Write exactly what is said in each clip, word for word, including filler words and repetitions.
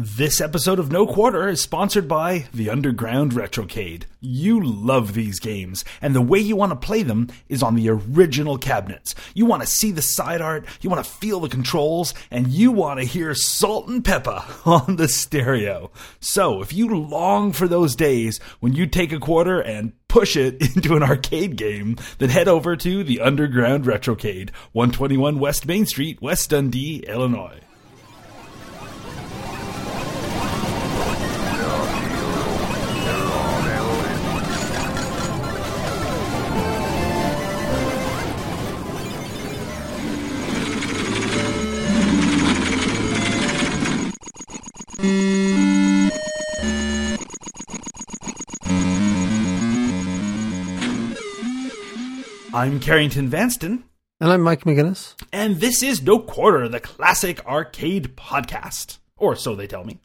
This episode of No Quarter is sponsored by the Underground Retrocade. You love these games, and the way you want to play them is on the original cabinets. You want to see the side art, you want to feel the controls, and you want to hear salt and pepper on the stereo. So if you long for those days when you take a quarter and push it into an arcade game, then head over to the Underground Retrocade, one twenty-one West Main Street, West Dundee, Illinois. I'm Carrington Vanston. And I'm Mike McGinnis. And this is No Quarter, the classic arcade podcast. Or so they tell me.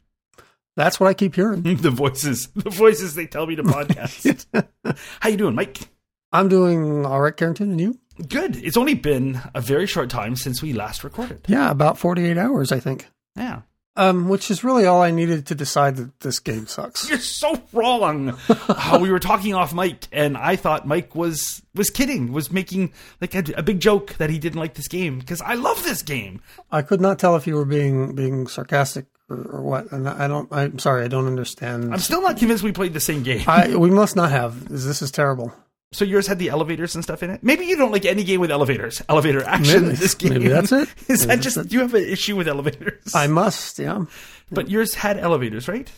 That's what I keep hearing. The voices. The voices they tell me to podcast. How you doing, Mike? I'm doing all right, Carrington. And you? Good. It's only been a very short time since we last recorded. Yeah, about forty-eight hours, I think. Yeah. Um, which is really all I needed to decide that this game sucks. You're so wrong. uh, we were talking off mic, and I thought Mike was was kidding, was making like a, a big joke that he didn't like this game because I love this game. I could not tell if you were being being sarcastic or, or what. And I don't. I'm sorry, I don't understand. I'm still not convinced we played the same game. I, we must not have. This is terrible. So yours had the elevators and stuff in it? Maybe you don't like any game with elevators. Elevator action in this game. Maybe that's it. Is maybe that just, it. Do you have an issue with elevators? I must, yeah. But yours had elevators, right?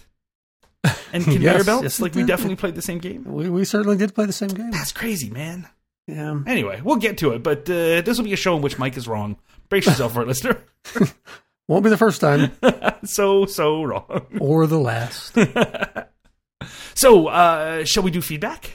And conveyor yes, belts? Yes, like we did. Definitely played the same game? We we certainly did play the same game. That's crazy, man. Yeah. Anyway, we'll get to it. But uh, this will be a show in which Mike is wrong. Brace yourself for it, listener. Won't be the first time. so, so wrong. Or the last. so, uh, shall we do feedback?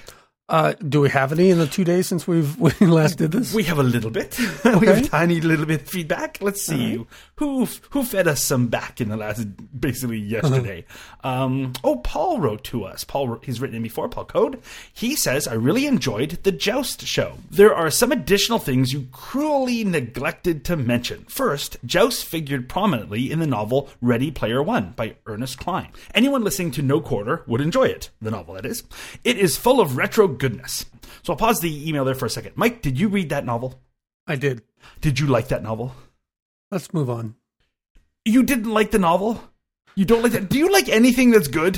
Uh, do we have any in the two days since we've we last did this? We have a little bit. Okay. We have a tiny little bit of feedback. Let's see. Right. Who who fed us some back in the last, basically yesterday? Uh-huh. Um, oh, Paul wrote to us. Paul, he's written in before, Paul Code. He says, I really enjoyed the Joust show. There are some additional things you cruelly neglected to mention. First, Joust figured prominently in the novel Ready Player One by Ernest Cline. Anyone listening to No Quarter would enjoy it. The novel, that is. It is full of retro goodness. So I'll pause the email there for a second. Mike, did you read that novel? I did. Did you like that novel? Let's move on. You didn't like the novel? You don't like that? Do you like anything that's good?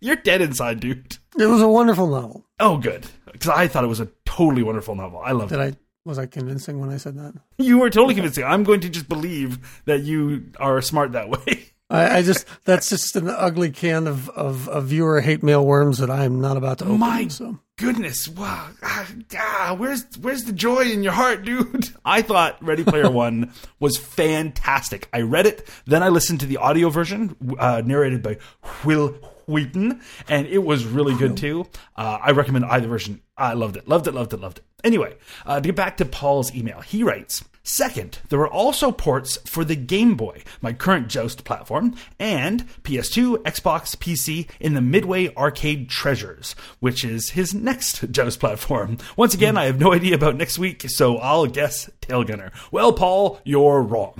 You're dead inside, dude. It was a wonderful novel. Oh, good. Because I thought it was a totally wonderful novel. I loved did it. I, was I convincing when I said that? You were totally convincing. I'm going to just believe that you are smart that way. I, I just, that's just an ugly can of, of, of viewer hate mail worms that I am not about to open. My so. goodness. Wow. Ah, where's, where's the joy in your heart, dude? I thought Ready Player One was fantastic. I read it. Then I listened to the audio version, uh, narrated by Will Wheaton, and it was really good too. Uh, I recommend either version. I loved it. Loved it. Loved it. Loved it. Anyway, uh, to get back to Paul's email, he writes, second, there were also ports for the Game Boy, my current Joust platform, and P S two, Xbox, P C in the Midway Arcade Treasures, which is his next Joust platform. Once again, I have no idea about next week, so I'll guess Tailgunner. Well, Paul, you're wrong.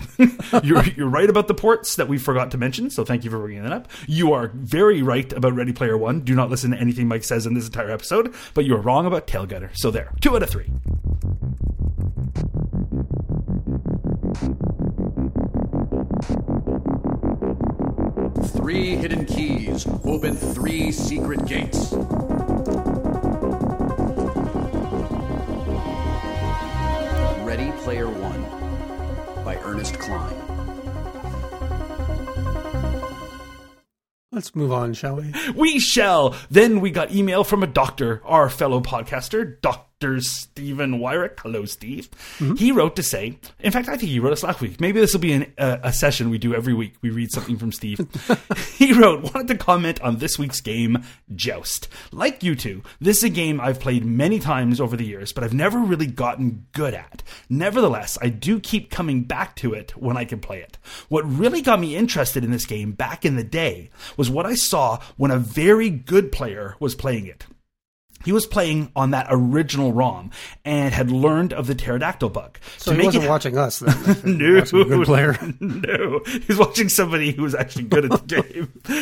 you're, you're right about the ports that we forgot to mention, so thank you for bringing that up. You are very right about Ready Player One. Do not listen to anything Mike says in this entire episode, but you're wrong about Tailgunner. So there, two out of three. Three hidden keys open three secret gates. Ready Player One by Ernest Cline. Let's move on, shall we? We shall. Then we got email from a doctor, our fellow podcaster, Doctor Stephen Wyrick. Hello, Steve. Mm-hmm. He wrote to say, in fact, I think he wrote us last week. Maybe this will be an, uh, a session we do every week. We read something from Steve. He wrote, wanted to comment on this week's game, Joust. Like you two, this is a game I've played many times over the years, but I've never really gotten good at. Nevertheless, I do keep coming back to it when I can play it. What really got me interested in this game back in the day was what I saw when a very good player was playing it. He was playing on that original ROM and had learned of the pterodactyl bug. So to he wasn't ha- watching us then. No. Watching a good player. No. He was watching somebody who was actually good at the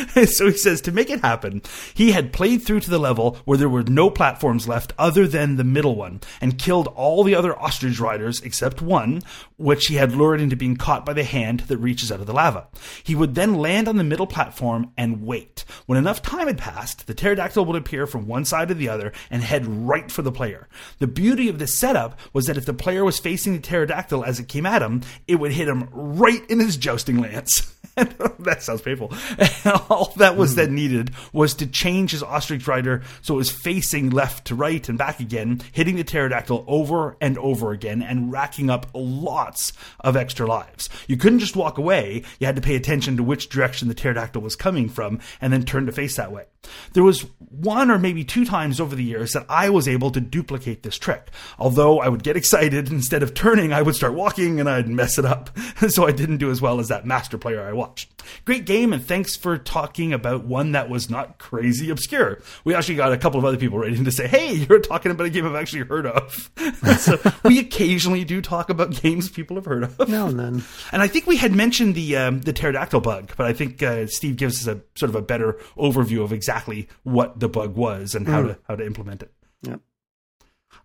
game. So he says to make it happen, he had played through to the level where there were no platforms left other than the middle one and killed all the other ostrich riders except one, which he had lured into being caught by the hand that reaches out of the lava. He would then land on the middle platform and wait. When enough time had passed, the pterodactyl would appear from one side to the other and head right for the player. The beauty of this setup was that if the player was facing the pterodactyl as it came at him, it would hit him right in his jousting lance. That sounds painful. All that was then needed was to change his ostrich rider so it was facing left to right and back again, hitting the pterodactyl over and over again and racking up lots of extra lives. You couldn't just walk away. You had to pay attention to which direction the pterodactyl was coming from and then turn to face that way. There was one or maybe two times over the years that I was able to duplicate this trick. Although I would get excited, instead of turning, I would start walking and I'd mess it up. So I didn't do as well as that master player I watched. Great game, and thanks for talking about one that was not crazy obscure. We actually got a couple of other people writing to say, hey, you're talking about a game I've actually heard of. So we occasionally do talk about games people have heard of. Now and then. And I think we had mentioned the um, the pterodactyl bug, but I think uh, Steve gives us a sort of a better overview of exactly what the bug was and how mm. to how to implement it. Yep.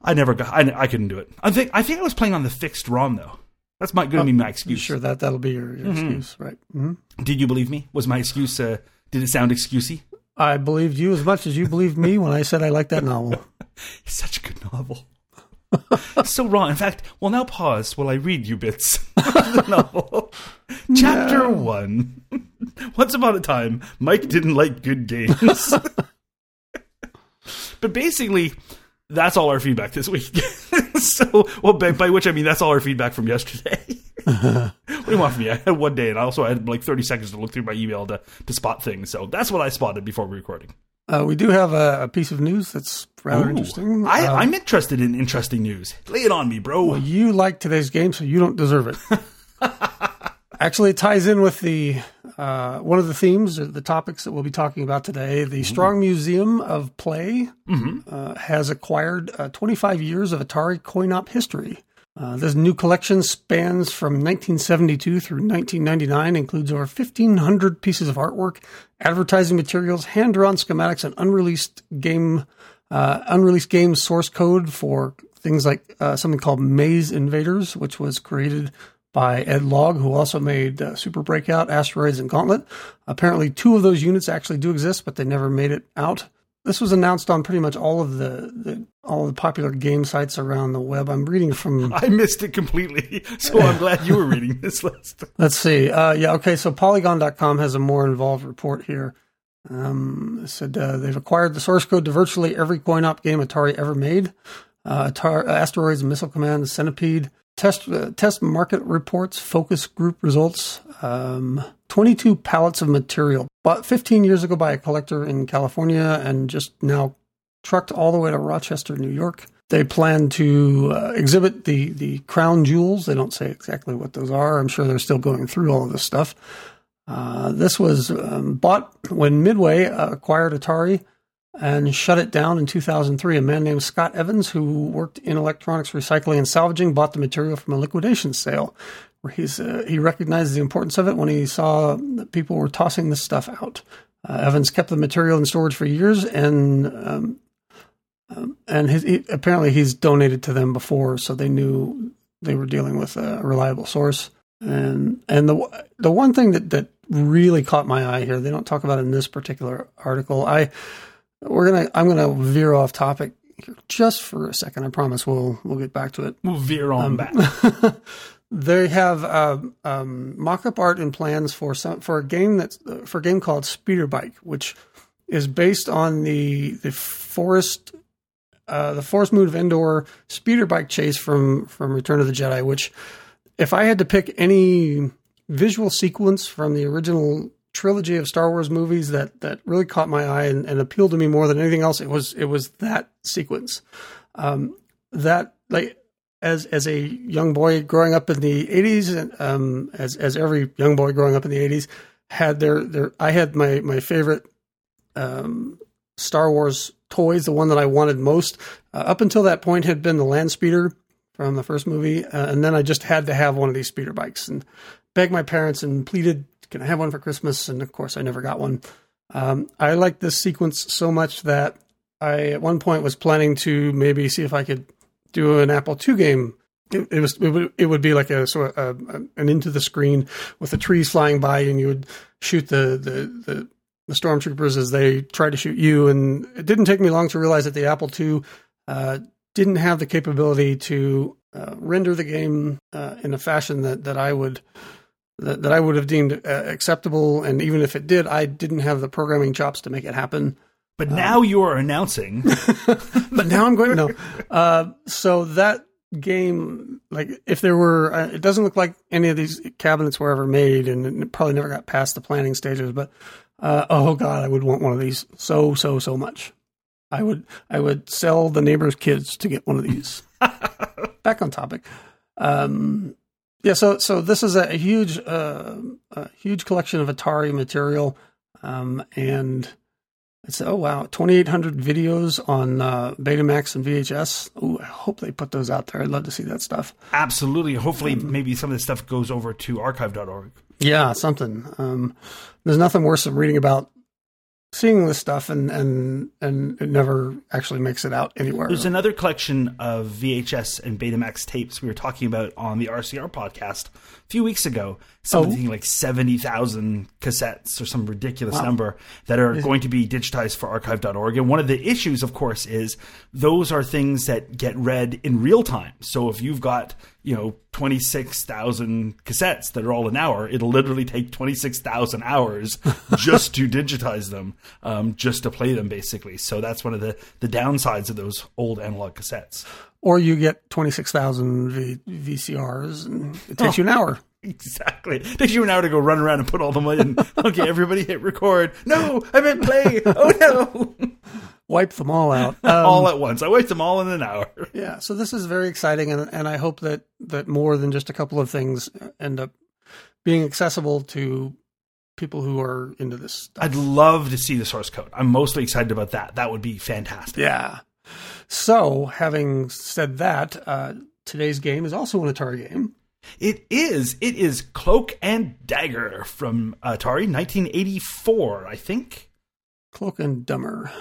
I never got. I, I couldn't do it. I think I think I was playing on the fixed ROM though. That's going to oh, be my excuse. Sure, that that'll be your, your mm-hmm. excuse, right? Mm-hmm. Did you believe me? Was my excuse? Uh, did it sound excusey? I believed you as much as you believed me when I said I liked that novel. It's such a good novel. So wrong. In fact, well, now pause while I read you bits of the novel. Chapter no. one. Once upon a time, Mike didn't like good games. But basically, that's all our feedback this week. So, well, by, by which I mean that's all our feedback from yesterday. Uh-huh. What do you want from me? I had one day, and I also had like thirty seconds to look through my email to, to spot things. So that's what I spotted before recording. Uh, we do have a, a piece of news that's rather Ooh, interesting. I, uh, I'm interested in interesting news. Lay it on me, bro. Well, you like today's game, so you don't deserve it. Actually, it ties in with the uh, one of the themes or the topics that we'll be talking about today. The mm-hmm. Strong Museum of Play mm-hmm. uh, has acquired uh, twenty-five years of Atari coin-op history. Uh, this new collection spans from nineteen seventy-two through nineteen ninety-nine, includes over fifteen hundred pieces of artwork, advertising materials, hand-drawn schematics, and unreleased game, uh, unreleased game source code for things like uh, something called Maze Invaders, which was created by Ed Logg, who also made uh, Super Breakout, Asteroids, and Gauntlet. Apparently, two of those units actually do exist, but they never made it out. This was announced on pretty much all of the, the all of the popular game sites around the web. I'm reading from... I missed it completely, so I'm glad you were reading this list. Let's see. Uh, yeah, okay, so Polygon dot com has a more involved report here. Um, it said uh, they've acquired the source code to virtually every coin-op game Atari ever made. Uh, Atari, Asteroids, Missile Command, Centipede, Test uh, test market reports, focus group results, um, twenty-two pallets of material. Bought fifteen years ago by a collector in California and just now trucked all the way to Rochester, New York. They plan to uh, exhibit the, the crown jewels. They don't say exactly what those are. I'm sure they're still going through all of this stuff. Uh, this was um, bought when Midway uh, acquired Atari and shut it down in two thousand three. A man named Scott Evans, who worked in electronics recycling and salvaging, bought the material from a liquidation sale, where he's, uh, he recognized the importance of it when he saw that people were tossing this stuff out. Uh, Evans kept the material in storage for years, and um, um, and his, he, apparently he's donated to them before, so they knew they were dealing with a reliable source. And and the the one thing that, that really caught my eye here, they don't talk about it in this particular article, I... We're gonna. I'm gonna veer off topic here just for a second. I promise we'll we'll get back to it. We'll veer on um, back. They have uh, um, mock-up art and plans for some for a game that's uh, for a game called Speeder Bike, which is based on the the forest uh, the forest mood of Endor speeder bike chase from from Return of the Jedi. Which, if I had to pick any visual sequence from the original trilogy of Star Wars movies that, that really caught my eye and, and appealed to me more than anything else, It was it was that sequence. Um, that like as as a young boy growing up in the eighties, and um, as as every young boy growing up in the eighties had their, their I had my my favorite um, Star Wars toys, the one that I wanted most uh, up until that point had been the Land Speeder from the first movie. Uh, and then I just had to have one of these speeder bikes and begged my parents and pleaded, can I have one for Christmas? And of course I never got one. Um, I liked this sequence so much that I, at one point was planning to maybe see if I could do an Apple two game. It, it was, it would, it would be like a, sort of a, an into the screen with the trees flying by, and you would shoot the, the, the, the stormtroopers as they try to shoot you. And it didn't take me long to realize that the Apple two uh, didn't have the capability to uh, render the game uh, in a fashion that, that I would, that, that I would have deemed uh, acceptable. And even if it did, I didn't have the programming chops to make it happen. But um, now you are announcing, but now I'm going to know. Uh, so that game, like if there were, uh, it doesn't look like any of these cabinets were ever made, and it probably never got past the planning stages, but Uh, oh God, I would want one of these so, so, so much. I would, I would sell the neighbor's kids to get one of these. Back on topic. Um, yeah. So, so this is a huge, uh, a huge collection of Atari material. Um, and it's, oh wow. twenty-eight hundred videos on, uh, Betamax and V H S. Ooh, I hope they put those out there. I'd love to see that stuff. Absolutely. Hopefully um, maybe some of this stuff goes over to archive dot org. Yeah, something. Um, there's nothing worse than reading about seeing this stuff and, and, and it never actually makes it out anywhere. There's another collection of V H S and Betamax tapes we were talking about on the R C R podcast a few weeks ago. Something oh. like seventy thousand cassettes or some ridiculous wow. number that are going to be digitized for archive dot org. And one of the issues, of course, is those are things that get read in real time. So if you've got, you know, twenty-six thousand cassettes that are all an hour, it'll literally take twenty-six thousand hours just to digitize them, um, just to play them, basically. So that's one of the, the downsides of those old analog cassettes. Or you get twenty-six thousand v- VCRs and it takes oh, you an hour. Exactly. It takes you an hour to go run around and put all them in. Okay, everybody hit record. No, I meant play. Oh, no. Wipe them all out. Um, all at once. I wiped them all in an hour. Yeah, so this is very exciting, and, and I hope that, that more than just a couple of things end up being accessible to people who are into this stuff. I'd love to see the source code. I'm mostly excited about that. That would be fantastic. Yeah. So, having said that, uh, today's game is also an Atari game. It is. It is Cloak and Dagger from Atari nineteen eighty-four, I think. Cloak and Dumber.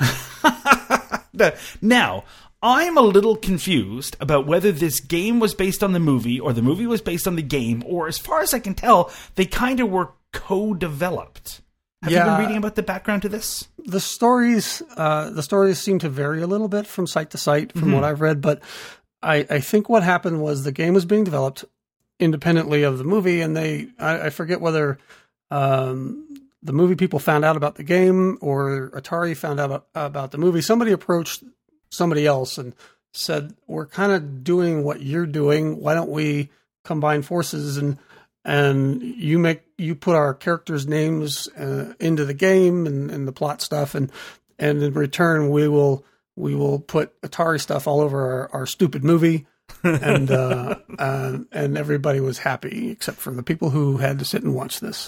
Now, I'm a little confused about whether this game was based on the movie or the movie was based on the game, or as far as I can tell, they kind of were co-developed. Have yeah. you been reading about the background to this? The stories, uh, the stories seem to vary a little bit from site to site from mm-hmm. what I've read, but I, I think what happened was the game was being developed independently of the movie, and they, I, I forget whether um, the movie people found out about the game or Atari found out about, about the movie. Somebody approached somebody else and said, we're kind of doing what you're doing. Why don't we combine forces and and you make you put our characters' names uh, into the game and, and the plot stuff, and and in return we will we will put Atari stuff all over our, our stupid movie. and uh, uh, and everybody was happy except for the people who had to sit and watch this.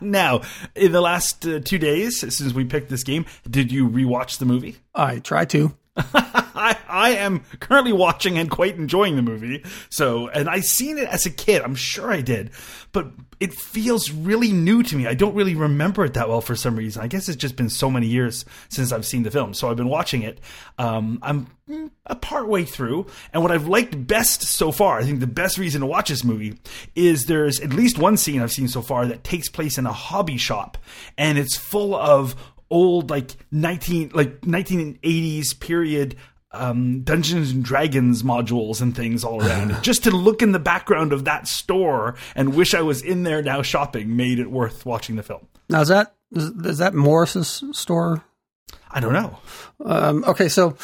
Now, in the last uh, two days since we picked this game, did you rewatch the movie? I try to. I, I am currently watching and quite enjoying the movie. So, and I seen it as a kid. I'm sure I did, but it feels really new to me. I don't really remember it that well for some reason. I guess it's just been so many years since I've seen the film. So I've been watching it. Um, I'm a part way through. And what I've liked best so far, I think the best reason to watch this movie is there's at least one scene I've seen so far that takes place in a hobby shop, and it's full of old like nineteen like nineteen eighties period um, Dungeons and Dragons modules and things all around. Just to look in the background of that store and wish I was in there now shopping made it worth watching the film. Now is that is, is that Morris's store? I don't know. Um, okay, so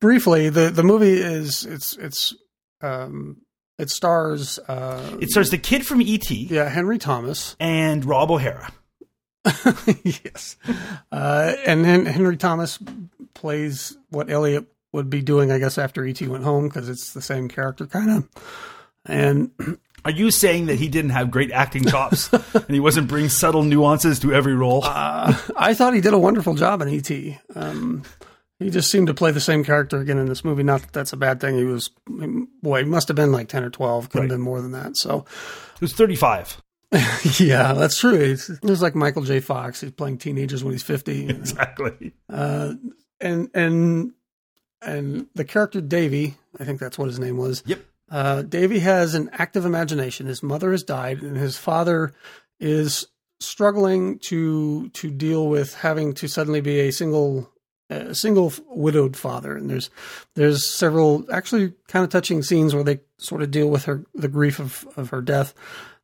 briefly, the, the movie is it's it's um, it stars uh, it stars the kid from E T. Yeah, Henry Thomas and Rob O'Hara. Yes. Uh, and then Henry Thomas plays what Elliot would be doing, I guess, after E T went home, because it's the same character, kind of. And Are you saying that he didn't have great acting chops and he wasn't bringing subtle nuances to every role? Uh, I thought he did a wonderful job in E T Um, he just seemed to play the same character again in this movie. Not that that's a bad thing. He was, boy, he must have been like ten or twelve. Could right. have been more than that. So it was thirty-five. Yeah, that's true. It's, it's like Michael J. Fox. He's playing teenagers when he's fifty. You know? Exactly. Uh, and and and the character Davey, I think that's what his name was. Yep. Uh, Davey has an active imagination. His mother has died, and his father is struggling to to deal with having to suddenly be a single a single widowed father. And there's there's several actually kind of touching scenes where they sort of deal with her the grief of of her death.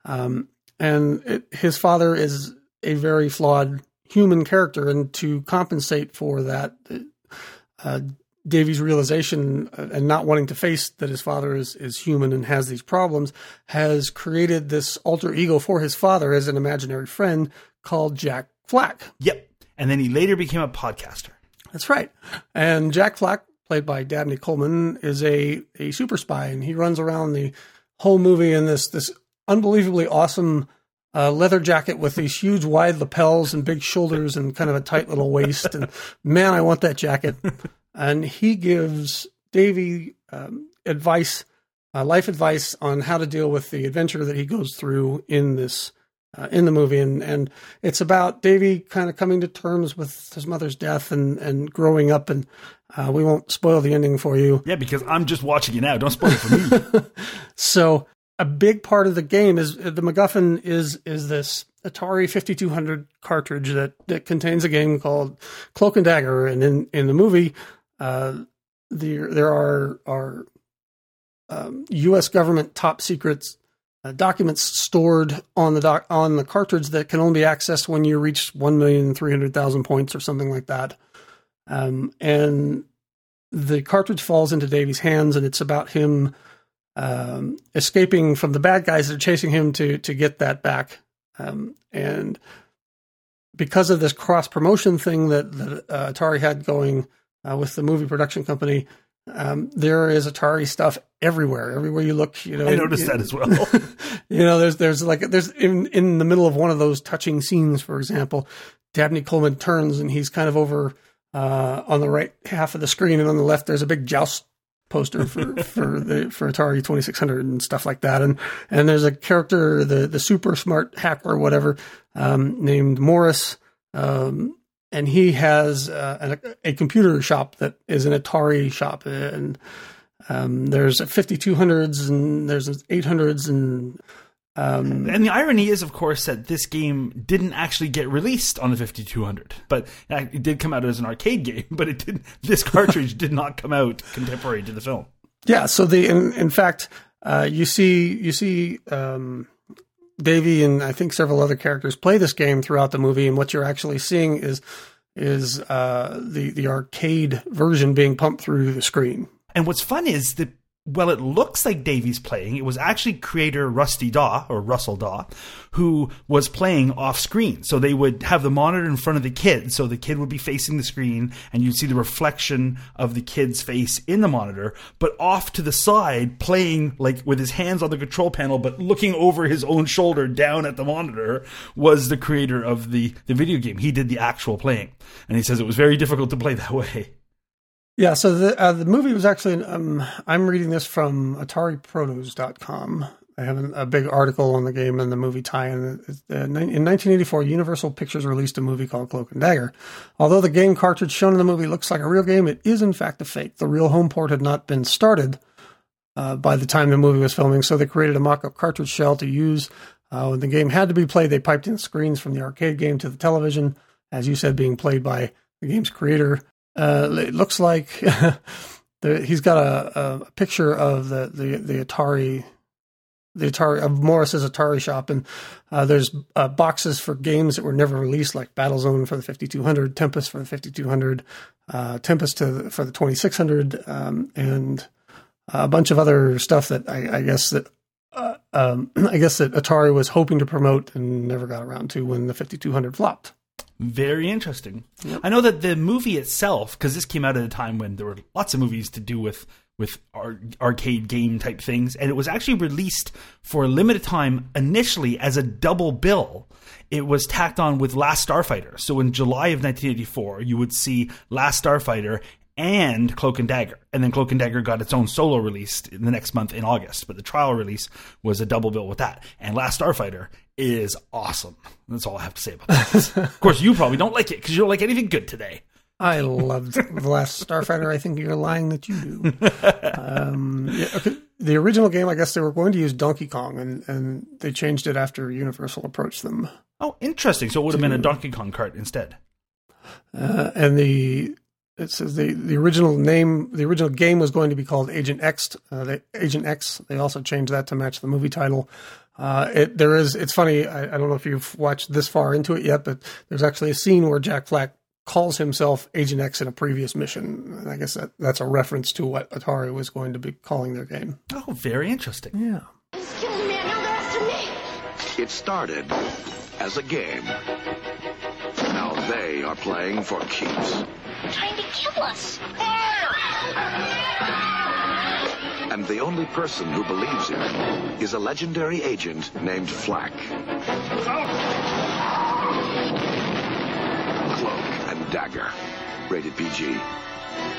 Um, and it, his father is a very flawed human character, and to compensate for that, uh, Davy's realization and not wanting to face that his father is, is human and has these problems has created this alter ego for his father as an imaginary friend called Jack Flack. Yep. And then he later became a podcaster. That's right. And Jack Flack, played by Dabney Coleman, is a, a super spy, and he runs around the whole movie in this, this, unbelievably awesome uh, leather jacket with these huge wide lapels and big shoulders and kind of a tight little waist. And man, I want that jacket. And he gives Davey um, advice, uh, life advice on how to deal with the adventure that he goes through in this, uh, in the movie. And, and it's about Davey kind of coming to terms with his mother's death and, and growing up. And uh, we won't spoil the ending for you. Yeah, because I'm just watching it now. Don't spoil it for me. So, a big part of the game is the MacGuffin is, is this Atari fifty-two hundred cartridge that, that contains a game called Cloak and Dagger. And in, in the movie, uh, there, there are, are, um, U S government top secrets, uh, documents stored on the doc, on the cartridge that can only be accessed when you reach one million three hundred thousand points or something like that. Um, and the cartridge falls into Davey's hands, and it's about him, Um, escaping from the bad guys that are chasing him to to get that back. Um, and because of this cross-promotion thing that, that uh, Atari had going uh, with the movie production company, um, there is Atari stuff everywhere. Everywhere you look, you know. I noticed it, that as well. You know, there's there's like there's in, in the middle of one of those touching scenes, for example, Dabney Coleman turns and he's kind of over uh, on the right half of the screen, and on the left there's a big Joust poster for, for the, for Atari twenty-six hundred and stuff like that. And, and there's a character, the, the super smart hacker, whatever, um, named Morris. Um, and he has, uh, a, a computer shop that is an Atari shop. And, um, there's a fifty-two hundreds and there's eight hundreds and, Um, and the irony is, of course, that this game didn't actually get released on the fifty-two hundred, but it did come out as an arcade game, but it didn't, this cartridge did not come out contemporary to the film. Yeah. So the, in, in fact, uh, you see, you see, um, Davey and I think several other characters play this game throughout the movie. And what you're actually seeing is, is, uh, the, the arcade version being pumped through the screen. And what's fun is that, well, it looks like Davey's playing. It was actually creator Rusty Dawe, or Russell Dawe, who was playing off screen. So they would have the monitor in front of the kid. So the kid would be facing the screen and you'd see the reflection of the kid's face in the monitor, but off to the side playing like with his hands on the control panel, but looking over his own shoulder down at the monitor was the creator of the, the video game. He did the actual playing. And he says it was very difficult to play that way. Yeah, so the uh, the movie was actually, um, I'm reading this from Atari Protos dot com. I have an, a big article on the game and the movie tie-in. In nineteen eighty-four, Universal Pictures released a movie called Cloak and Dagger. Although the game cartridge shown in the movie looks like a real game, it is in fact a fake. The real home port had not been started uh, by the time the movie was filming, so they created a mock-up cartridge shell to use. Uh, when the game had to be played, they piped in screens from the arcade game to the television, as you said, being played by the game's creator. Uh, it looks like the, he's got a, a picture of the, the, the Atari, the Atari of Morris's Atari shop, and uh, there's uh, boxes for games that were never released, like Battlezone for the fifty-two hundred, Tempest for the fifty-two hundred, uh, Tempest to, for the twenty-six hundred, um, and a bunch of other stuff that I, I guess that uh, um, I guess that Atari was hoping to promote and never got around to when the fifty-two hundred flopped. Very interesting. Yep. I know that the movie itself, because this came out at a time when there were lots of movies to do with with ar- arcade game type things, and it was actually released for a limited time initially as a double bill. It was tacked on with Last Starfighter. So in July of nineteen eighty-four, you would see Last Starfighter and Cloak and Dagger. And then Cloak and Dagger got its own solo release in the next month in August. But the trial release was a double bill with that. And Last Starfighter is awesome. That's all I have to say about that. Of course, you probably don't like it because you don't like anything good today. I loved The Last Starfighter. I think you're lying that you do. Um, yeah, okay. The original game, I guess they were going to use Donkey Kong, and, and they changed it after Universal approached them. Oh, interesting. So it would have to, been a Donkey Kong cart instead. Uh, and the it says the, the original name, the original game was going to be called Agent X. Uh, they, Agent X. They also changed that to match the movie title. Uh, it, there is. It's funny. I, I don't know if you've watched this far into it yet, but there's actually a scene where Jack Flack calls himself Agent X in a previous mission. And I guess that, that's a reference to what Atari was going to be calling their game. Oh, very interesting. Yeah. Just kill me, man. Now they're after me. It started as a game. Now they are playing for keeps. Trying to kill us. And the only person who believes him is a legendary agent named Flack. Dagger, rated P G.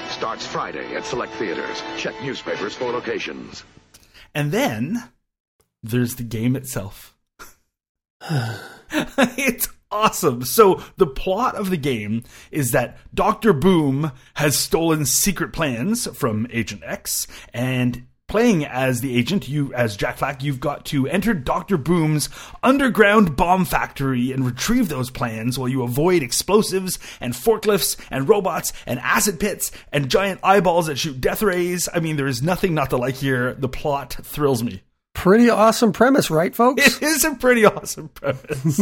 Starts Friday at select theaters. Check newspapers for locations. And then there's the game itself. It's awesome. So the plot of the game is that Doctor Boom has stolen secret plans from Agent X, and playing as the agent, you as Jack Flack, you've got to enter Doctor Boom's underground bomb factory and retrieve those plans while you avoid explosives and forklifts and robots and acid pits and giant eyeballs that shoot death rays. I mean, there is nothing not to like here. The plot thrills me. Pretty awesome premise, right, folks? It is a pretty awesome premise.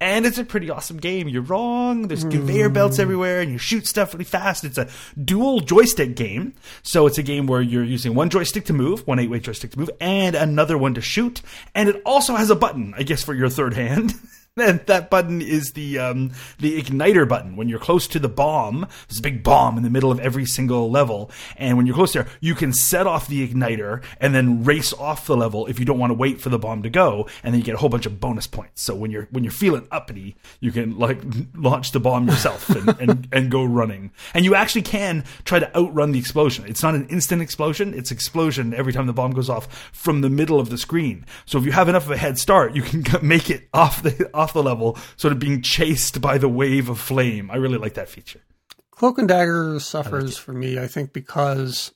And it's a pretty awesome game. You're wrong. There's mm. conveyor belts everywhere, and you shoot stuff really fast. It's a dual joystick game. So it's a game where you're using one joystick to move, one eight-way joystick to move, and another one to shoot. And it also has a button, I guess, for your third hand. And that button is the um, the igniter button. When you're close to the bomb, there's a big bomb in the middle of every single level. And when you're close there, you can set off the igniter and then race off the level if you don't want to wait for the bomb to go. And then you get a whole bunch of bonus points. So when you're when you're feeling uppity, you can like launch the bomb yourself and, and, and go running. And you actually can try to outrun the explosion. It's not an instant explosion. It's explosion every time the bomb goes off from the middle of the screen. So if you have enough of a head start, you can make it off the off Off the level, sort of being chased by the wave of flame. I really like that feature. Cloak and Dagger suffers for me, I think, because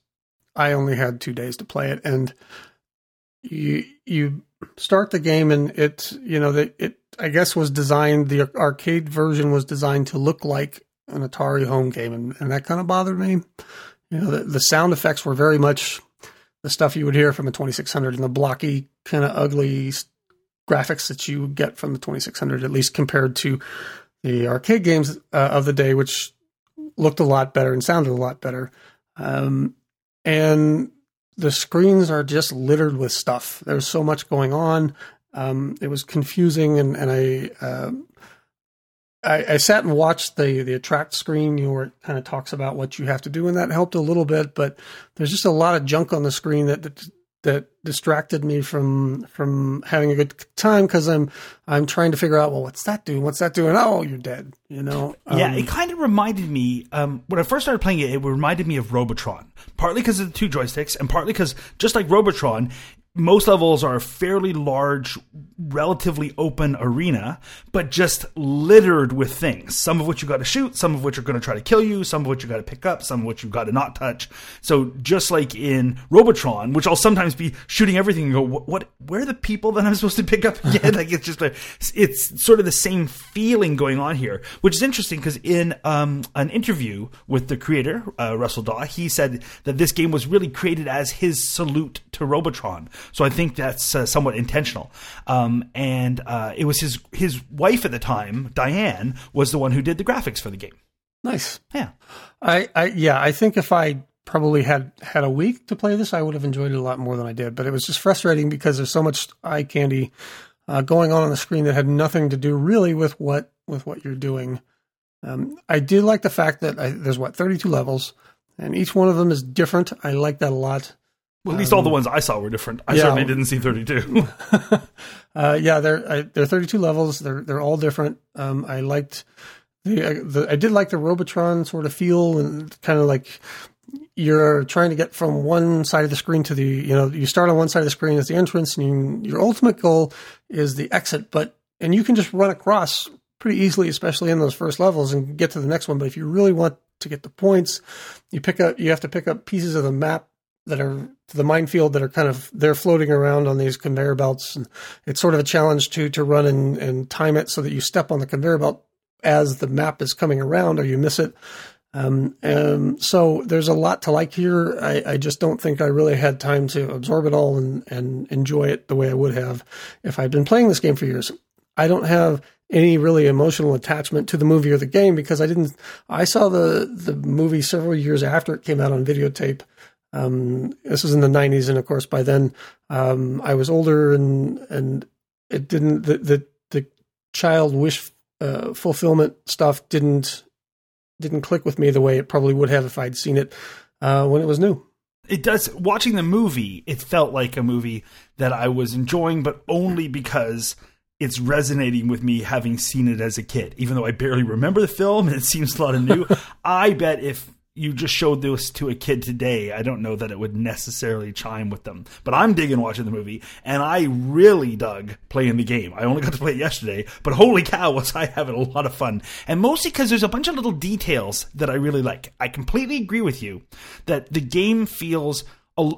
I only had two days to play it, and you you start the game, and it you know that it I guess was designed. The arcade version was designed to look like an Atari home game, and, and that kind of bothered me. You know, the, the sound effects were very much the stuff you would hear from a twenty-six hundred, and the blocky, kind of ugly stuff. Graphics that you get from the twenty-six hundred, at least compared to the arcade games uh, of the day, which looked a lot better and sounded a lot better. Um, and the screens are just littered with stuff. There's so much going on. Um, it was confusing. And, and I, uh, I, I sat and watched the, the attract screen, you know, where it kind of talks about what you have to do. And that helped a little bit, but there's just a lot of junk on the screen that, that that distracted me from, from having a good time. Cause I'm, I'm trying to figure out, well, what's that doing? What's that doing? Oh, you're dead. You know? Um, yeah. It kind of reminded me, um, when I first started playing it, it reminded me of Robotron, partly cause of the two joysticks and partly cause just like Robotron, most levels are a fairly large, relatively open arena, but just littered with things. Some of which you got to shoot, some of which are going to try to kill you, some of which you got to pick up, some of which you got to not touch. So just like in Robotron, which I'll sometimes be shooting everything and go, what, what where are the people that I'm supposed to pick up again? Like it's just like, it's sort of the same feeling going on here, which is interesting because in um, an interview with the creator, uh, Russell Dawe, he said that this game was really created as his salute to Robotron. So I think that's uh, somewhat intentional. Um, and uh, it was his his wife at the time, Diane, was the one who did the graphics for the game. Nice. Yeah. I, I yeah, I think if I probably had, had a week to play this, I would have enjoyed it a lot more than I did. But it was just frustrating because there's so much eye candy uh, going on on the screen that had nothing to do really with what with what you're doing. Um, I do like the fact that I, there's, what, thirty-two levels, and each one of them is different. I like that a lot. Well, at least um, all the ones I saw were different. I yeah. certainly didn't see thirty-two. uh, yeah, they're, I, they're thirty-two levels. They're they're all different. Um, I liked the, I, the I did like the Robotron sort of feel, and kind of like you're trying to get from one side of the screen to the, you know, you start on one side of the screen as the entrance, and you, your ultimate goal is the exit. But and you can just run across pretty easily, especially in those first levels, and get to the next one. But if you really want to get the points, you pick up you have to pick up pieces of the map that are the minefield that are kind of, they're floating around on these conveyor belts. And it's sort of a challenge to, to run and, and time it so that you step on the conveyor belt as the map is coming around or you miss it. Um, and so there's a lot to like here. I, I just don't think I really had time to absorb it all and, and enjoy it the way I would have if I'd been playing this game for years. I don't have any really emotional attachment to the movie or the game because I didn't, I saw the, the movie several years after it came out on videotape. Um, this was in the nineties. And of course, by then, um, I was older and, and it didn't, the, the, the child wish, uh, fulfillment stuff didn't, didn't click with me the way it probably would have if I'd seen it, uh, when it was new. It does. Watching the movie, it felt like a movie that I was enjoying, but only because it's resonating with me having seen it as a kid, even though I barely remember the film and it seems a lot of new. I bet if you just showed this to a kid today, I don't know that it would necessarily chime with them. But I'm digging watching the movie, and I really dug playing the game. I only got to play it yesterday, but holy cow, was I having a lot of fun. And mostly because there's a bunch of little details that I really like. I completely agree with you that the game feels,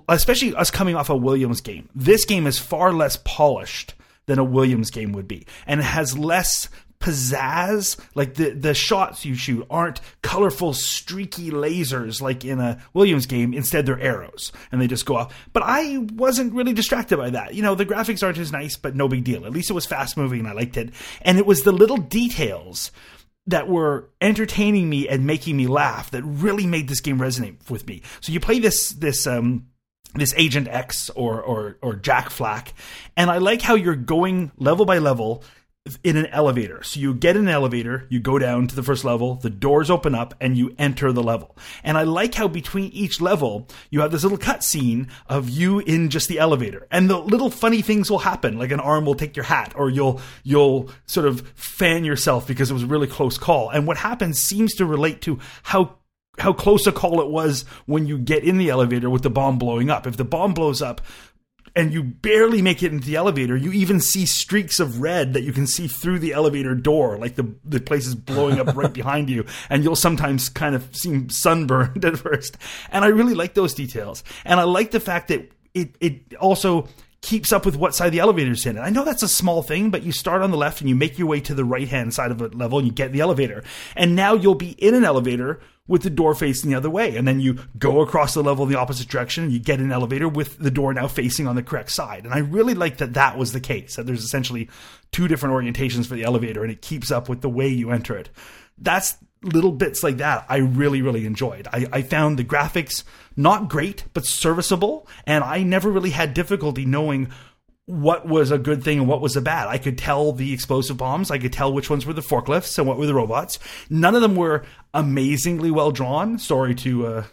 especially us coming off a Williams game, this game is far less polished than a Williams game would be, and it has less pizzazz. Like the the shots you shoot aren't colorful streaky lasers like in a Williams game. Instead they're arrows and they just go off. But I wasn't really distracted by that. You know, the graphics aren't as nice, but no big deal. At least it was fast moving and I liked it. And it was the little details that were entertaining me and making me laugh that really made this game resonate with me. So you play this this um this Agent X or or or Jack Flack, and I like how you're going level by level in an elevator. So you get in an elevator, you go down to the first level, the doors open up, and you enter the level. And I like how between each level, you have this little cutscene of you in just the elevator. And the little funny things will happen, like an arm will take your hat, or you'll you'll sort of fan yourself because it was a really close call. And what happens seems to relate to how how close a call it was when you get in the elevator with the bomb blowing up. If the bomb blows up, and you barely make it into the elevator, you even see streaks of red that you can see through the elevator door, like the the place is blowing up right behind you, and you'll sometimes kind of seem sunburned at first. And I really like those details. And I like the fact that it it also keeps up with what side the elevator's in. And I know that's a small thing, but you start on the left and you make your way to the right-hand side of a level and you get the elevator. And now you'll be in an elevator with the door facing the other way. And then you go across the level in the opposite direction and you get an elevator with the door now facing on the correct side. And I really like that that was the case, that there's essentially two different orientations for the elevator and it keeps up with the way you enter it. That's little bits like that I really, really enjoyed. I, I found the graphics not great, but serviceable. And I never really had difficulty knowing what was a good thing and what was a bad. I could tell the explosive bombs. I could tell which ones were the forklifts and what were the robots. None of them were amazingly well drawn. Sorry to uh,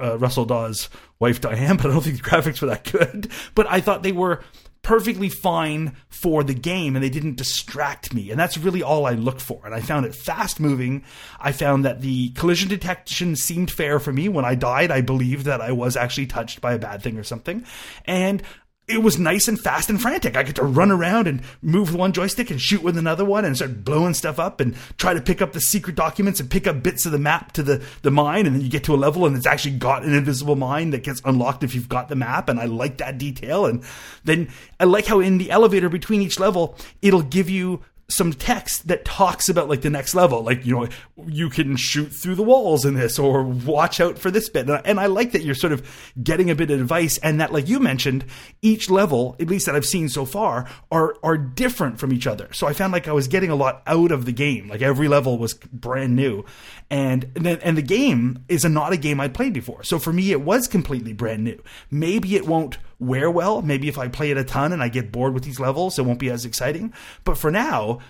uh, Russell Dawe's wife, Diane, but I don't think the graphics were that good. But I thought they were perfectly fine for the game and they didn't distract me. And that's really all I look for. And I found it fast moving. I found that the collision detection seemed fair for me. When I died, I believed that I was actually touched by a bad thing or something. And it was nice and fast and frantic. I get to run around and move one joystick and shoot with another one and start blowing stuff up and try to pick up the secret documents and pick up bits of the map to the, the mine. And then you get to a level and it's actually got an invisible mine that gets unlocked if you've got the map. And I like that detail. And then I like how in the elevator between each level, it'll give you some text that talks about like the next level, like, you know, you can shoot through the walls in this or watch out for this bit. And I, and I like that you're sort of getting a bit of advice and that, like you mentioned, each level, at least that I've seen so far, are, are different from each other. So I found like I was getting a lot out of the game. Like every level was brand new. And then, and the game is a, not a game I'd played before. So for me, it was completely brand new. Maybe it won't wear well. Maybe if I play it a ton and I get bored with these levels, it won't be as exciting. But for now,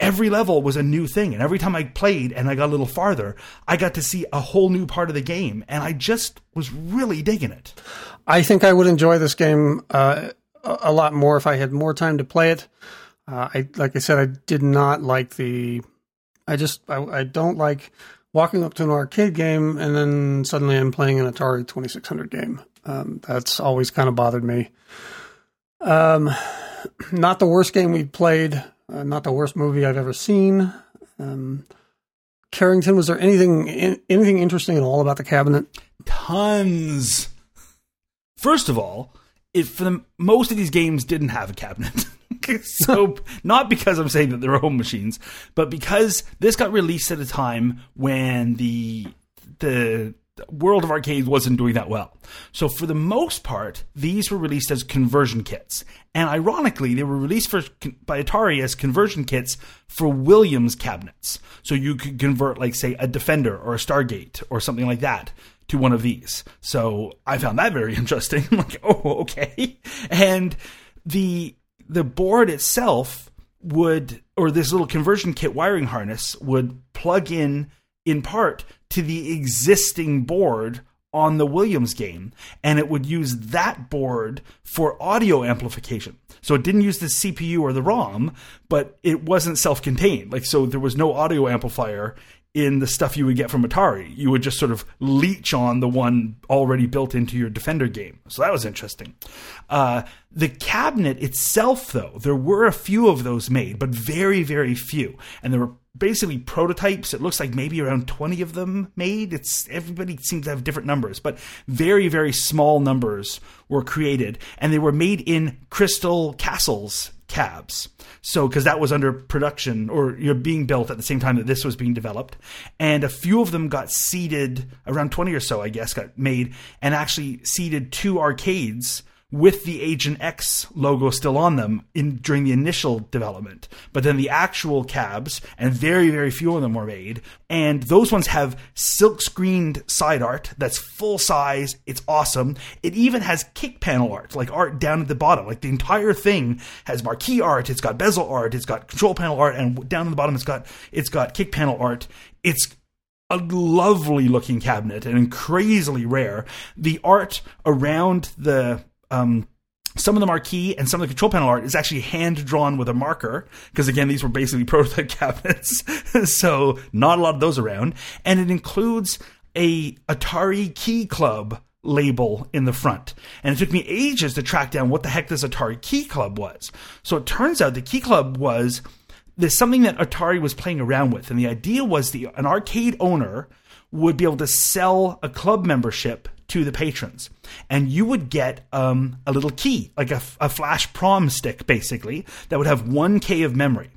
every level was a new thing. And every time I played and I got a little farther, I got to see a whole new part of the game. And I just was really digging it. I think I would enjoy this game uh, a lot more if I had more time to play it. Uh, I like I said, I did not like the... I just, I, I don't like walking up to an arcade game and then suddenly I'm playing an Atari twenty-six hundred game. Um, that's always kind of bothered me. Um, not the worst game we've played. Uh, not the worst movie I've ever seen. Um, Carrington, was there anything in, anything interesting at all about the cabinet? Tons. First of all, it, for the, most of these games didn't have a cabinet. So, not because I'm saying that they're home machines, but because this got released at a time when the the world of arcades wasn't doing that well. So for the most part, these were released as conversion kits. And ironically, they were released for, by Atari as conversion kits for Williams cabinets. So you could convert, like, say, a Defender or a Stargate or something like that to one of these. So I found that very interesting. I'm like, oh, okay. And the... the board itself would, or this little conversion kit wiring harness would plug in, in part, to the existing board on the Williams game. And it would use that board for audio amplification. So it didn't use the C P U or the ROM, but it wasn't self-contained. Like, so there was no audio amplifier in the stuff you would get from Atari. You would just sort of leech on the one already built into your Defender game. So that was interesting. Uh, the cabinet itself, though, there were a few of those made, but very, very few. And there were basically prototypes. It looks like maybe around twenty of them made. It's everybody seems to have different numbers, but very, very small numbers were created. And they were made in Crystal Castle's cabs. So, because that was under production, or you're being built at the same time that this was being developed. And a few of them got seeded, around twenty or so, I guess, got made, and actually seeded two arcades with the Agent X logo still on them in during the initial development. But then the actual cabs, and very, very few of them were made. And those ones have silk-screened side art that's full size. It's awesome. It even has kick panel art, like art down at the bottom. Like the entire thing has marquee art. It's got bezel art. It's got control panel art. And down at the bottom, it's got it's got kick panel art. It's a lovely looking cabinet and crazily rare. The art around the... Um, some of the marquee and some of the control panel art is actually hand-drawn with a marker, because, again, these were basically prototype cabinets, so not a lot of those around. And it includes a Atari Key Club label in the front. And it took me ages to track down what the heck this Atari Key Club was. So it turns out the Key Club was this, something that Atari was playing around with, and the idea was the an arcade owner would be able to sell a club membership to the patrons, and you would get um, a little key, like a, a flash prom stick, basically, that would have one K of memory,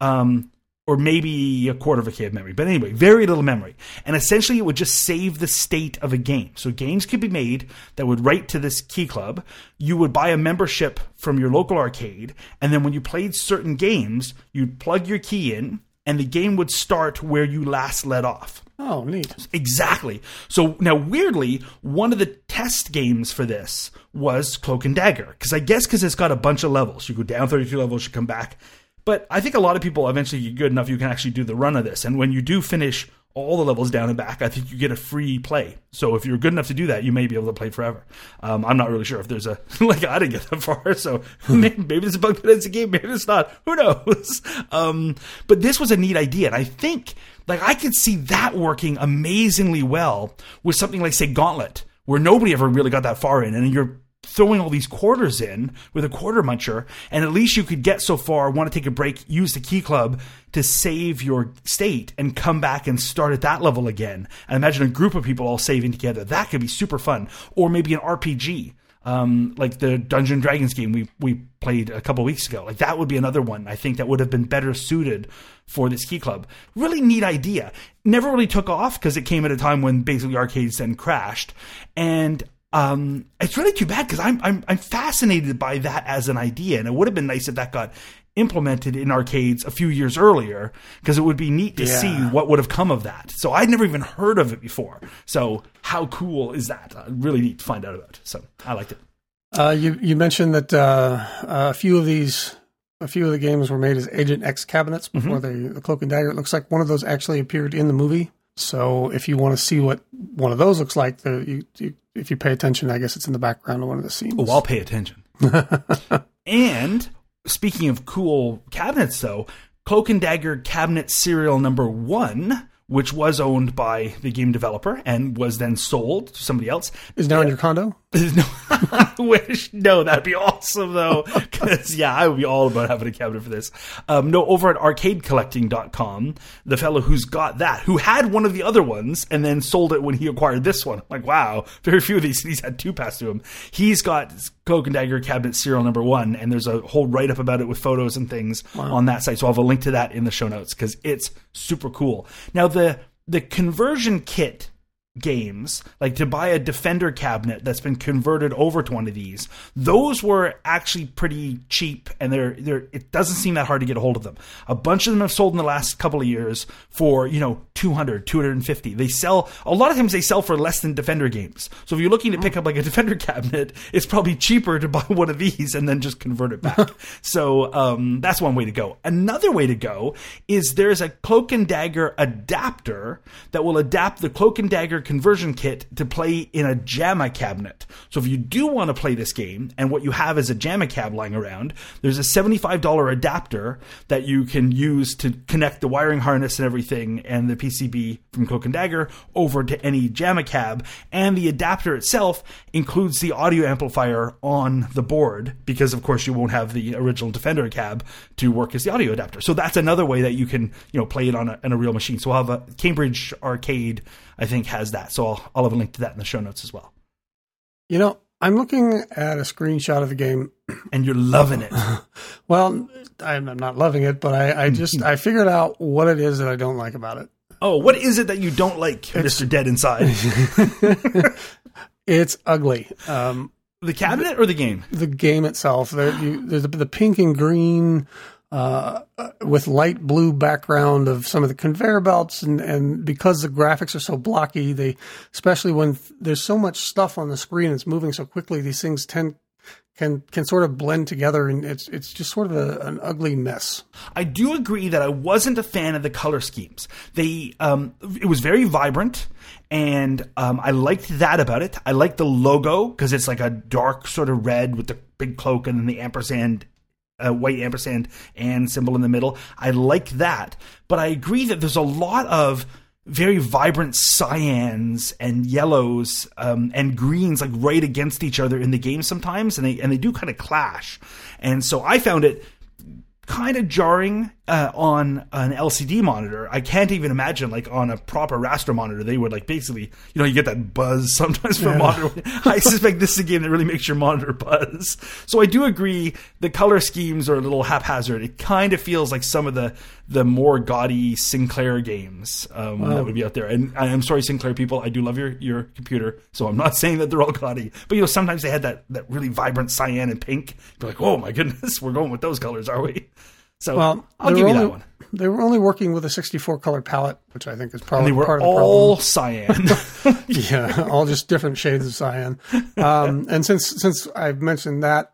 um, or maybe a quarter of a K of memory, but anyway, very little memory. And essentially it would just save the state of a game. So games could be made that would write to this key club. You would buy a membership from your local arcade, and then when you played certain games, you'd plug your key in, and the game would start where you last let off. Oh, neat. Exactly. So now, weirdly, one of the test games for this was Cloak and Dagger. Because I guess because it's got a bunch of levels. You go down thirty-two levels, you come back. But I think a lot of people eventually get good enough you can actually do the run of this. And when you do finish all the levels down and back, I think you get a free play. So if you're good enough to do that, you may be able to play forever. Um, I'm not really sure if there's a... like, I didn't get that far, so maybe, maybe it's a bug that's a game, maybe it's not. Who knows? Um, but this was a neat idea, and I think... like, I could see that working amazingly well with something like, say, Gauntlet, where nobody ever really got that far in, and you're throwing all these quarters in with a quarter muncher, and at least you could get so far, want to take a break, use the key club to save your state and come back and start at that level again. And imagine a group of people all saving together. That could be super fun. Or maybe an R P G. Um, like the Dungeons and Dragons game we we played a couple weeks ago. Like, that would be another one I think that would have been better suited for this key club. Really neat idea. Never really took off because it came at a time when basically arcades then crashed. And um, it's really too bad because I'm, I'm I'm fascinated by that as an idea. And it would have been nice if that got implemented in arcades a few years earlier, because it would be neat to yeah. see what would have come of that. So I'd never even heard of it before. So how cool is that? Uh, really neat to find out about. So I liked it. Uh, you you mentioned that uh, a few of these, a few of the games were made as Agent X cabinets before mm-hmm. they, the Cloak and Dagger. It looks like one of those actually appeared in the movie. So if you want to see what one of those looks like, the, you, you, if you pay attention, I guess it's in the background of one of the scenes. Oh, I'll pay attention. And speaking of cool cabinets, though, Cloak and Dagger cabinet serial number one, which was owned by the game developer and was then sold to somebody else, is now in your condo? No, I wish. No, that'd be awesome, though. Because, yeah, I would be all about having a cabinet for this. Um, no, over at arcade collecting dot com, the fellow who's got that, who had one of the other ones and then sold it when he acquired this one. Like, wow, very few of these cities had two passed to him. He's got Cloak and Dagger cabinet serial number one, and there's a whole write-up about it with photos and things wow. on that site. So I'll have a link to that in the show notes because it's super cool. Now, the the conversion kit games, like to buy a Defender cabinet that's been converted over to one of these, those were actually pretty cheap, and they're they're it doesn't seem that hard to get a hold of them. A bunch of them have sold in the last couple of years for, you know, two hundred, two fifty. They sell a lot of times, they sell for less than Defender games. So if you're looking to pick up like a Defender cabinet, it's probably cheaper to buy one of these and then just convert it back. So um that's one way to go. Another way to go is there's a Cloak and Dagger adapter that will adapt the Cloak and Dagger conversion kit to play in a JAMMA cabinet. So if you do want to play this game and what you have is a JAMMA cab lying around, there's a seventy-five dollars adapter that you can use to connect the wiring harness and everything and the P C B from Cloak and Dagger over to any JAMMA cab, and the adapter itself includes the audio amplifier on the board because of course you won't have the original Defender cab to work as the audio adapter. So that's another way that you can, you know, play it on a, on a real machine. So we'll have a Cambridge Arcade, I think, has that. So I'll, I'll have a link to that in the show notes as well. You know, I'm looking at a screenshot of the game. And you're loving it. Well, I'm not loving it, but I, I just, I figured out what it is that I don't like about it. Oh, what is it that you don't like, it's, Mister Dead Inside? It's ugly. Um, the cabinet or the game? The game itself. There, you, there's the, the pink and green... Uh, with light blue background of some of the conveyor belts, and, and because the graphics are so blocky, they, especially when th- there's so much stuff on the screen, it's moving so quickly, these things tend can can sort of blend together, and it's it's just sort of a, an ugly mess. I do agree that I wasn't a fan of the color schemes. They um, it was very vibrant. And um, I liked that about it. I liked the logo because it's like a dark sort of red with the big cloak and then the ampersand a white ampersand and symbol in the middle. I like that. But I agree that there's a lot of very vibrant cyans and yellows um, and greens like right against each other in the game sometimes, and they and they do kind of clash. And so I found it kind of jarring uh, on an L C D monitor. I can't even imagine, like, on a proper raster monitor, they would, like, basically, you know, you get that buzz sometimes from yeah. monitor. I suspect this is a game that really makes your monitor buzz. So I do agree the color schemes are a little haphazard. It kind of feels like some of the, the more gaudy Sinclair games um, wow. that would be out there. And I'm sorry, Sinclair people, I do love your, your computer, so I'm not saying that they're all gaudy. But, you know, sometimes they had that, that really vibrant cyan and pink. You're like, oh, my goodness, we're going with those colors, are we? So well, I'll give you only, that one. They were only working with a sixty-four color palette, which I think is probably part of the problem. They were all cyan. Yeah, all just different shades of cyan. Um, and since since I've mentioned that,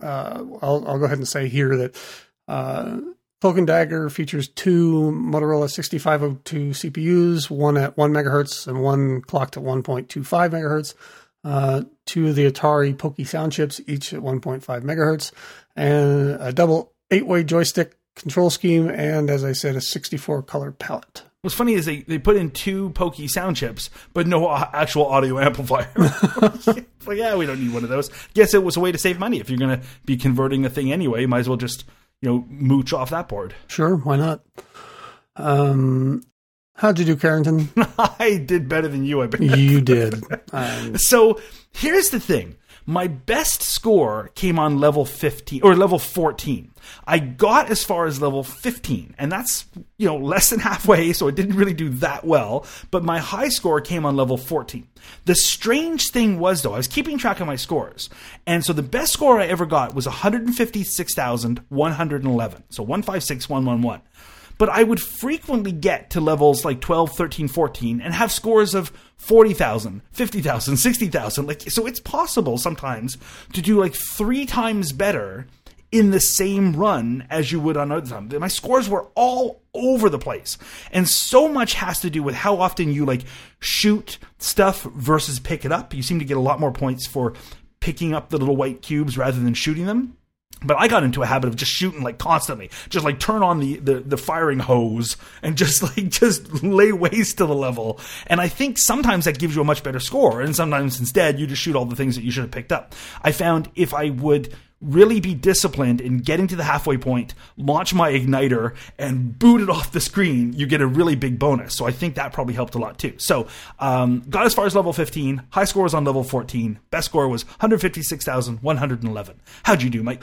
uh, I'll, I'll go ahead and say here that uh, Cloak and Dagger features two Motorola sixty-five oh two C P Us, one at one megahertz and one clocked at one point two five megahertz. Uh, two of the Atari Pokey sound chips, each at one point five megahertz, and a double eight-way joystick control scheme, and, as I said, a sixty-four color palette. What's funny is they, they put in two Pokey sound chips, but no actual audio amplifier. Like, yeah, we don't need one of those. Guess it was a way to save money. If you're going to be converting a thing anyway, you might as well just, you know, mooch off that board. Sure, why not? Um... How'd you do, Carrington? I did better than you, I bet. You did. Um, so here's the thing. My best score came on level fifteen or level fourteen. I got as far as level fifteen, and that's, you know, less than halfway, so it didn't really do that well. But my high score came on level fourteen. The strange thing was, though, I was keeping track of my scores. And so the best score I ever got was one hundred fifty-six thousand one hundred eleven. So one five six one one one. But I would frequently get to levels like twelve, thirteen, fourteen and have scores of forty thousand, fifty thousand, sixty thousand. Like, so it's possible sometimes to do like three times better in the same run as you would on other time. My scores were all over the place. And so much has to do with how often you like shoot stuff versus pick it up. You seem to get a lot more points for picking up the little white cubes rather than shooting them. But I got into a habit of just shooting like constantly, just like turn on the, the, the firing hose and just like just lay waste to the level. And I think sometimes that gives you a much better score. And sometimes instead you just shoot all the things that you should have picked up. I found if I would really be disciplined in getting to the halfway point, launch my igniter, and boot it off the screen, you get a really big bonus. So I think that probably helped a lot too. So um, got as far as level fifteen, high score was on level fourteen, best score was one hundred fifty-six thousand, one hundred eleven. How'd you do, Mike?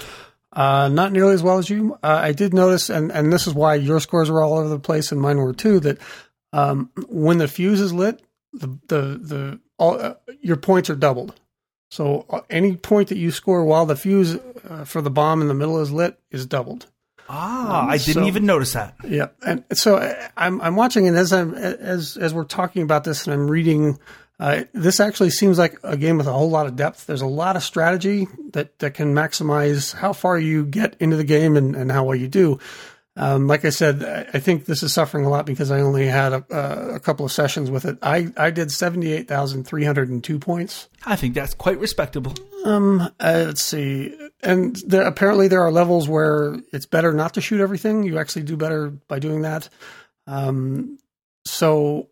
Uh, not nearly as well as you. Uh, I did notice, and, and this is why your scores were all over the place and mine were too, that um, when the fuse is lit, the the, the all, uh, your points are doubled. So any point that you score while the fuse uh, for the bomb in the middle is lit is doubled. Ah, um, I didn't so, even notice that. Yeah, and so I, I'm I'm watching, and as I'm as as we're talking about this, and I'm reading, uh, this actually seems like a game with a whole lot of depth. There's a lot of strategy that, that can maximize how far you get into the game and, and how well you do. Um, like I said, I think this is suffering a lot because I only had a, uh, a couple of sessions with it. I, I did seventy-eight thousand, three hundred two points. I think that's quite respectable. Um, uh, let's see. And there, apparently there are levels where it's better not to shoot everything. You actually do better by doing that. Um, so,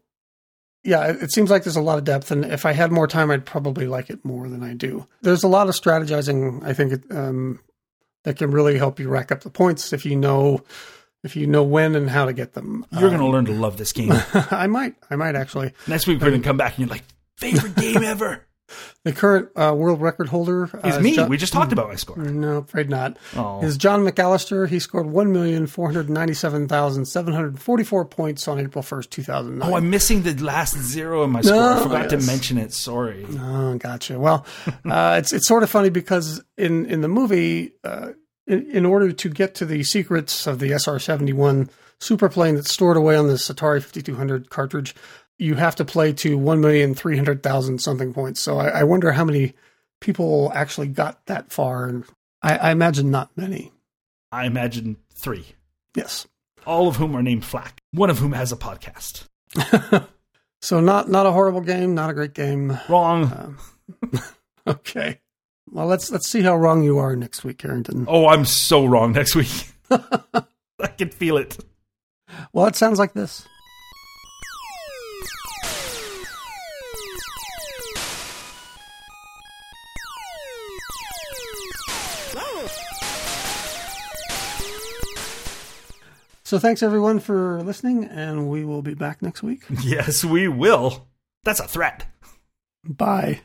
yeah, it, it seems like there's a lot of depth. And if I had more time, I'd probably like it more than I do. There's a lot of strategizing, I think, um that can really help you rack up the points if you know if you know when and how to get them. You're um, going to learn to love this game. I might. I might, actually. Next week, we're going to come back and you're like, favorite game ever. The current uh, world record holder uh, is me. John- we just talked about my score. No, afraid not. Oh. Is John McAllister. He scored one million, four hundred ninety-seven thousand, seven hundred forty-four points on April first, two thousand nine. Oh, I'm missing the last zero in my score. No, I forgot yes. to mention it. Sorry. Oh, gotcha. Well, uh, it's it's sort of funny because in, in the movie, uh, in, in order to get to the secrets of the S R seventy-one superplane that's stored away on this Atari fifty-two hundred cartridge, you have to play to one million, three hundred thousand something points. So I, I wonder how many people actually got that far. And I, I imagine not many. I imagine three. Yes. All of whom are named Flack. One of whom has a podcast. So not, not a horrible game, not a great game. Wrong. Um, okay. Well, let's, let's see how wrong you are next week, Carrington. Oh, I'm so wrong next week. I can feel it. Well, it sounds like this. So thanks, everyone, for listening, and we will be back next week. Yes, we will. That's a threat. Bye.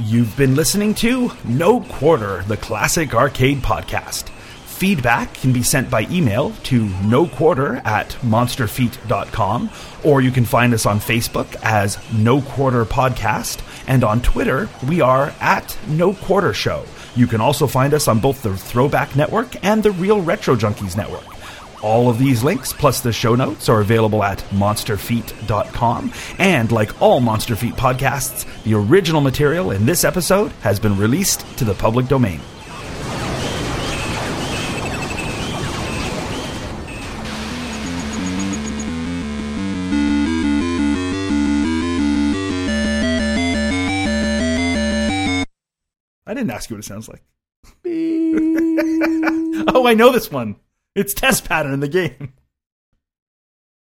You've been listening to No Quarter, the Classic Arcade Podcast. Feedback can be sent by email to no quarter at monster feet dot com, or you can find us on Facebook as No Quarter Podcast, and on Twitter, we are at No Quarter Show. You can also find us on both the Throwback Network and the Real Retro Junkies Network. All of these links, plus the show notes, are available at monster feet dot com. And like all Monster Feet podcasts, the original material in this episode has been released to the public domain. I didn't ask you what it sounds like. Oh, I know this one. It's test pattern in the game.